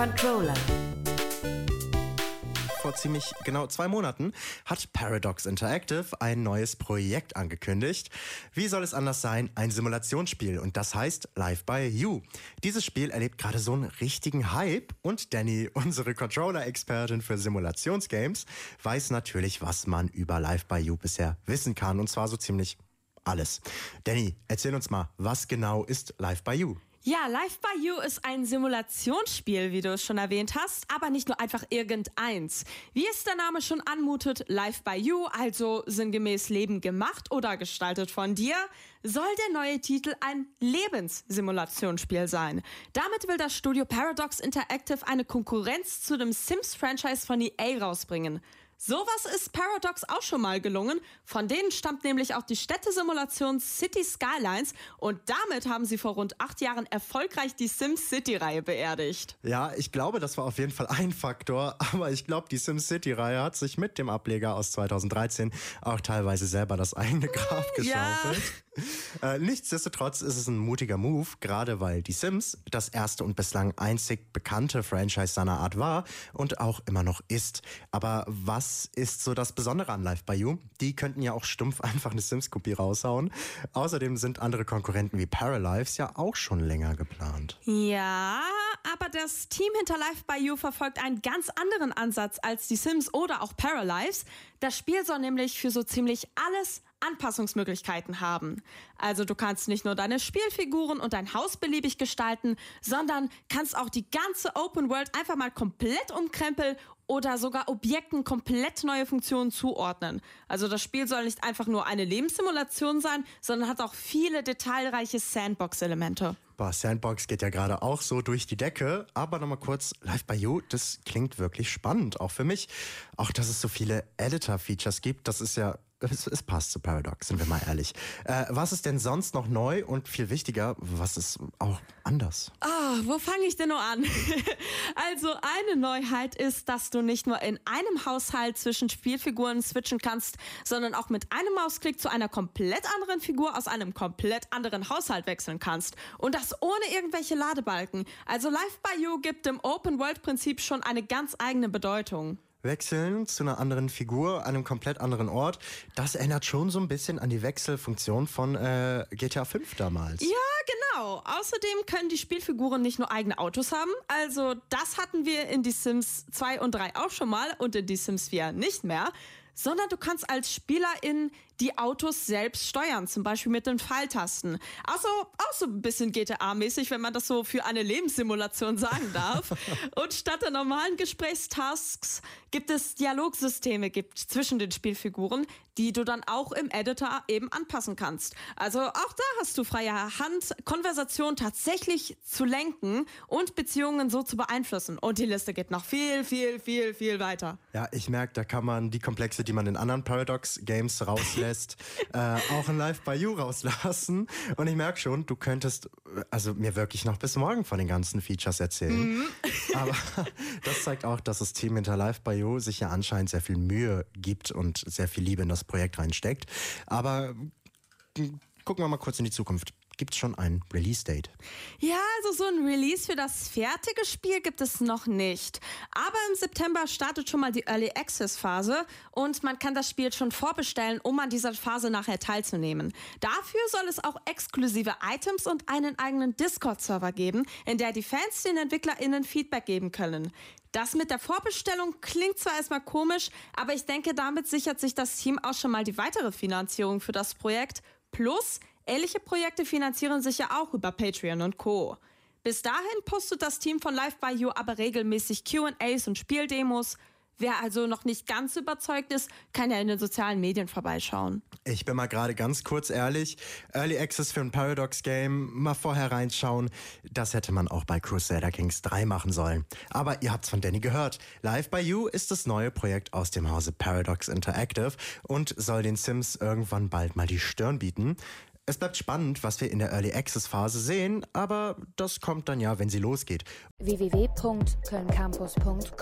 Controller. Vor ziemlich genau 2 Monaten hat Paradox Interactive ein neues Projekt angekündigt. Wie soll es anders sein? Ein Simulationsspiel und das heißt Life By You. Dieses Spiel erlebt gerade so einen richtigen Hype und Danny, unsere Controller-Expertin für Simulationsgames, weiß natürlich, was man über Life By You bisher wissen kann und zwar so ziemlich alles. Danny, erzähl uns mal, was genau ist Life By You? Ja, Life By You ist ein Simulationsspiel, wie du es schon erwähnt hast, aber nicht nur einfach irgendeins. Wie es der Name schon anmutet, Life By You, also sinngemäß Leben gemacht oder gestaltet von dir, soll der neue Titel ein Lebenssimulationsspiel sein. Damit will das Studio Paradox Interactive eine Konkurrenz zu dem Sims-Franchise von EA rausbringen. Sowas ist Paradox auch schon mal gelungen. Von denen stammt nämlich auch die Städtesimulation City Skylines und damit haben sie vor rund 8 Jahren erfolgreich die Sim City-Reihe beerdigt. Ja, ich glaube, das war auf jeden Fall ein Faktor, aber ich glaube, die Sim City-Reihe hat sich mit dem Ableger aus 2013 auch teilweise selber das eigene Grab geschaufelt. Ja. Nichtsdestotrotz ist es ein mutiger Move, gerade weil die Sims das erste und bislang einzig bekannte Franchise seiner Art war und auch immer noch ist. Aber was ist so das Besondere an Life By You? Die könnten ja auch stumpf einfach eine Sims-Kopie raushauen. Außerdem sind andere Konkurrenten wie Paralives ja auch schon länger geplant. Ja, aber das Team hinter Life By You verfolgt einen ganz anderen Ansatz als die Sims oder auch Paralives. Das Spiel soll nämlich für so ziemlich alles Anpassungsmöglichkeiten haben. Also du kannst nicht nur deine Spielfiguren und dein Haus beliebig gestalten, sondern kannst auch die ganze Open World einfach mal komplett umkrempeln oder sogar Objekten komplett neue Funktionen zuordnen. Also das Spiel soll nicht einfach nur eine Lebenssimulation sein, sondern hat auch viele detailreiche Sandbox-Elemente. Boah, Sandbox geht ja gerade auch so durch die Decke, aber nochmal kurz, Life By You, das klingt wirklich spannend, auch für mich. Auch, dass es so viele Editor-Features gibt, das ist ja, es passt zu Paradox, sind wir mal ehrlich. Was ist denn sonst noch neu und viel wichtiger, was ist auch anders? Wo fange ich denn nur an? Also eine Neuheit ist, dass du nicht nur in einem Haushalt zwischen Spielfiguren switchen kannst, sondern auch mit einem Mausklick zu einer komplett anderen Figur aus einem komplett anderen Haushalt wechseln kannst. Und das ohne irgendwelche Ladebalken. Also Life By You gibt dem Open-World-Prinzip schon eine ganz eigene Bedeutung. Wechseln zu einer anderen Figur, einem komplett anderen Ort, das erinnert schon so ein bisschen an die Wechselfunktion von GTA 5 damals. Ja, genau. Außerdem können die Spielfiguren nicht nur eigene Autos haben. Also das hatten wir in die Sims 2 und 3 auch schon mal und in die Sims 4 nicht mehr. Sondern du kannst als Spielerin die Autos selbst steuern, zum Beispiel mit den Pfeiltasten. Also auch so ein bisschen GTA-mäßig, wenn man das so für eine Lebenssimulation sagen darf. Und statt der normalen Gesprächstasks gibt es Dialogsysteme zwischen den Spielfiguren, die du dann auch im Editor eben anpassen kannst. Also auch da hast du freie Hand, Konversationen tatsächlich zu lenken und Beziehungen so zu beeinflussen. Und die Liste geht noch viel, viel, viel, viel weiter. Ja, ich merke, da kann man die komplexe, die man in anderen Paradox-Games rauslässt, auch in Life By You rauslassen. Und ich merke schon, du könntest mir wirklich noch bis morgen von den ganzen Features erzählen. Mhm. Aber das zeigt auch, dass das Team hinter Life By You sich ja anscheinend sehr viel Mühe gibt und sehr viel Liebe in das Projekt reinsteckt. Aber gucken wir mal kurz in die Zukunft. Gibt es schon ein Release-Date? Ja, also so ein Release für das fertige Spiel gibt es noch nicht. Aber im September startet schon mal die Early Access-Phase und man kann das Spiel schon vorbestellen, um an dieser Phase nachher teilzunehmen. Dafür soll es auch exklusive Items und einen eigenen Discord-Server geben, in der die Fans den EntwicklerInnen Feedback geben können. Das mit der Vorbestellung klingt zwar erstmal komisch, aber ich denke, damit sichert sich das Team auch schon mal die weitere Finanzierung für das Projekt. Plus, ähnliche Projekte finanzieren sich ja auch über Patreon und Co. Bis dahin postet das Team von Life By You aber regelmäßig Q&As und Spieldemos. Wer also noch nicht ganz überzeugt ist, kann ja in den sozialen Medien vorbeischauen. Ich bin mal gerade ganz kurz ehrlich. Early Access für ein Paradox-Game, mal vorher reinschauen. Das hätte man auch bei Crusader Kings 3 machen sollen. Aber ihr habt's von Danny gehört. Life By You ist das neue Projekt aus dem Hause Paradox Interactive und soll den Sims irgendwann bald mal die Stirn bieten. Es bleibt spannend, was wir in der Early Access Phase sehen, aber das kommt dann ja, wenn sie losgeht. www.kölncampus.com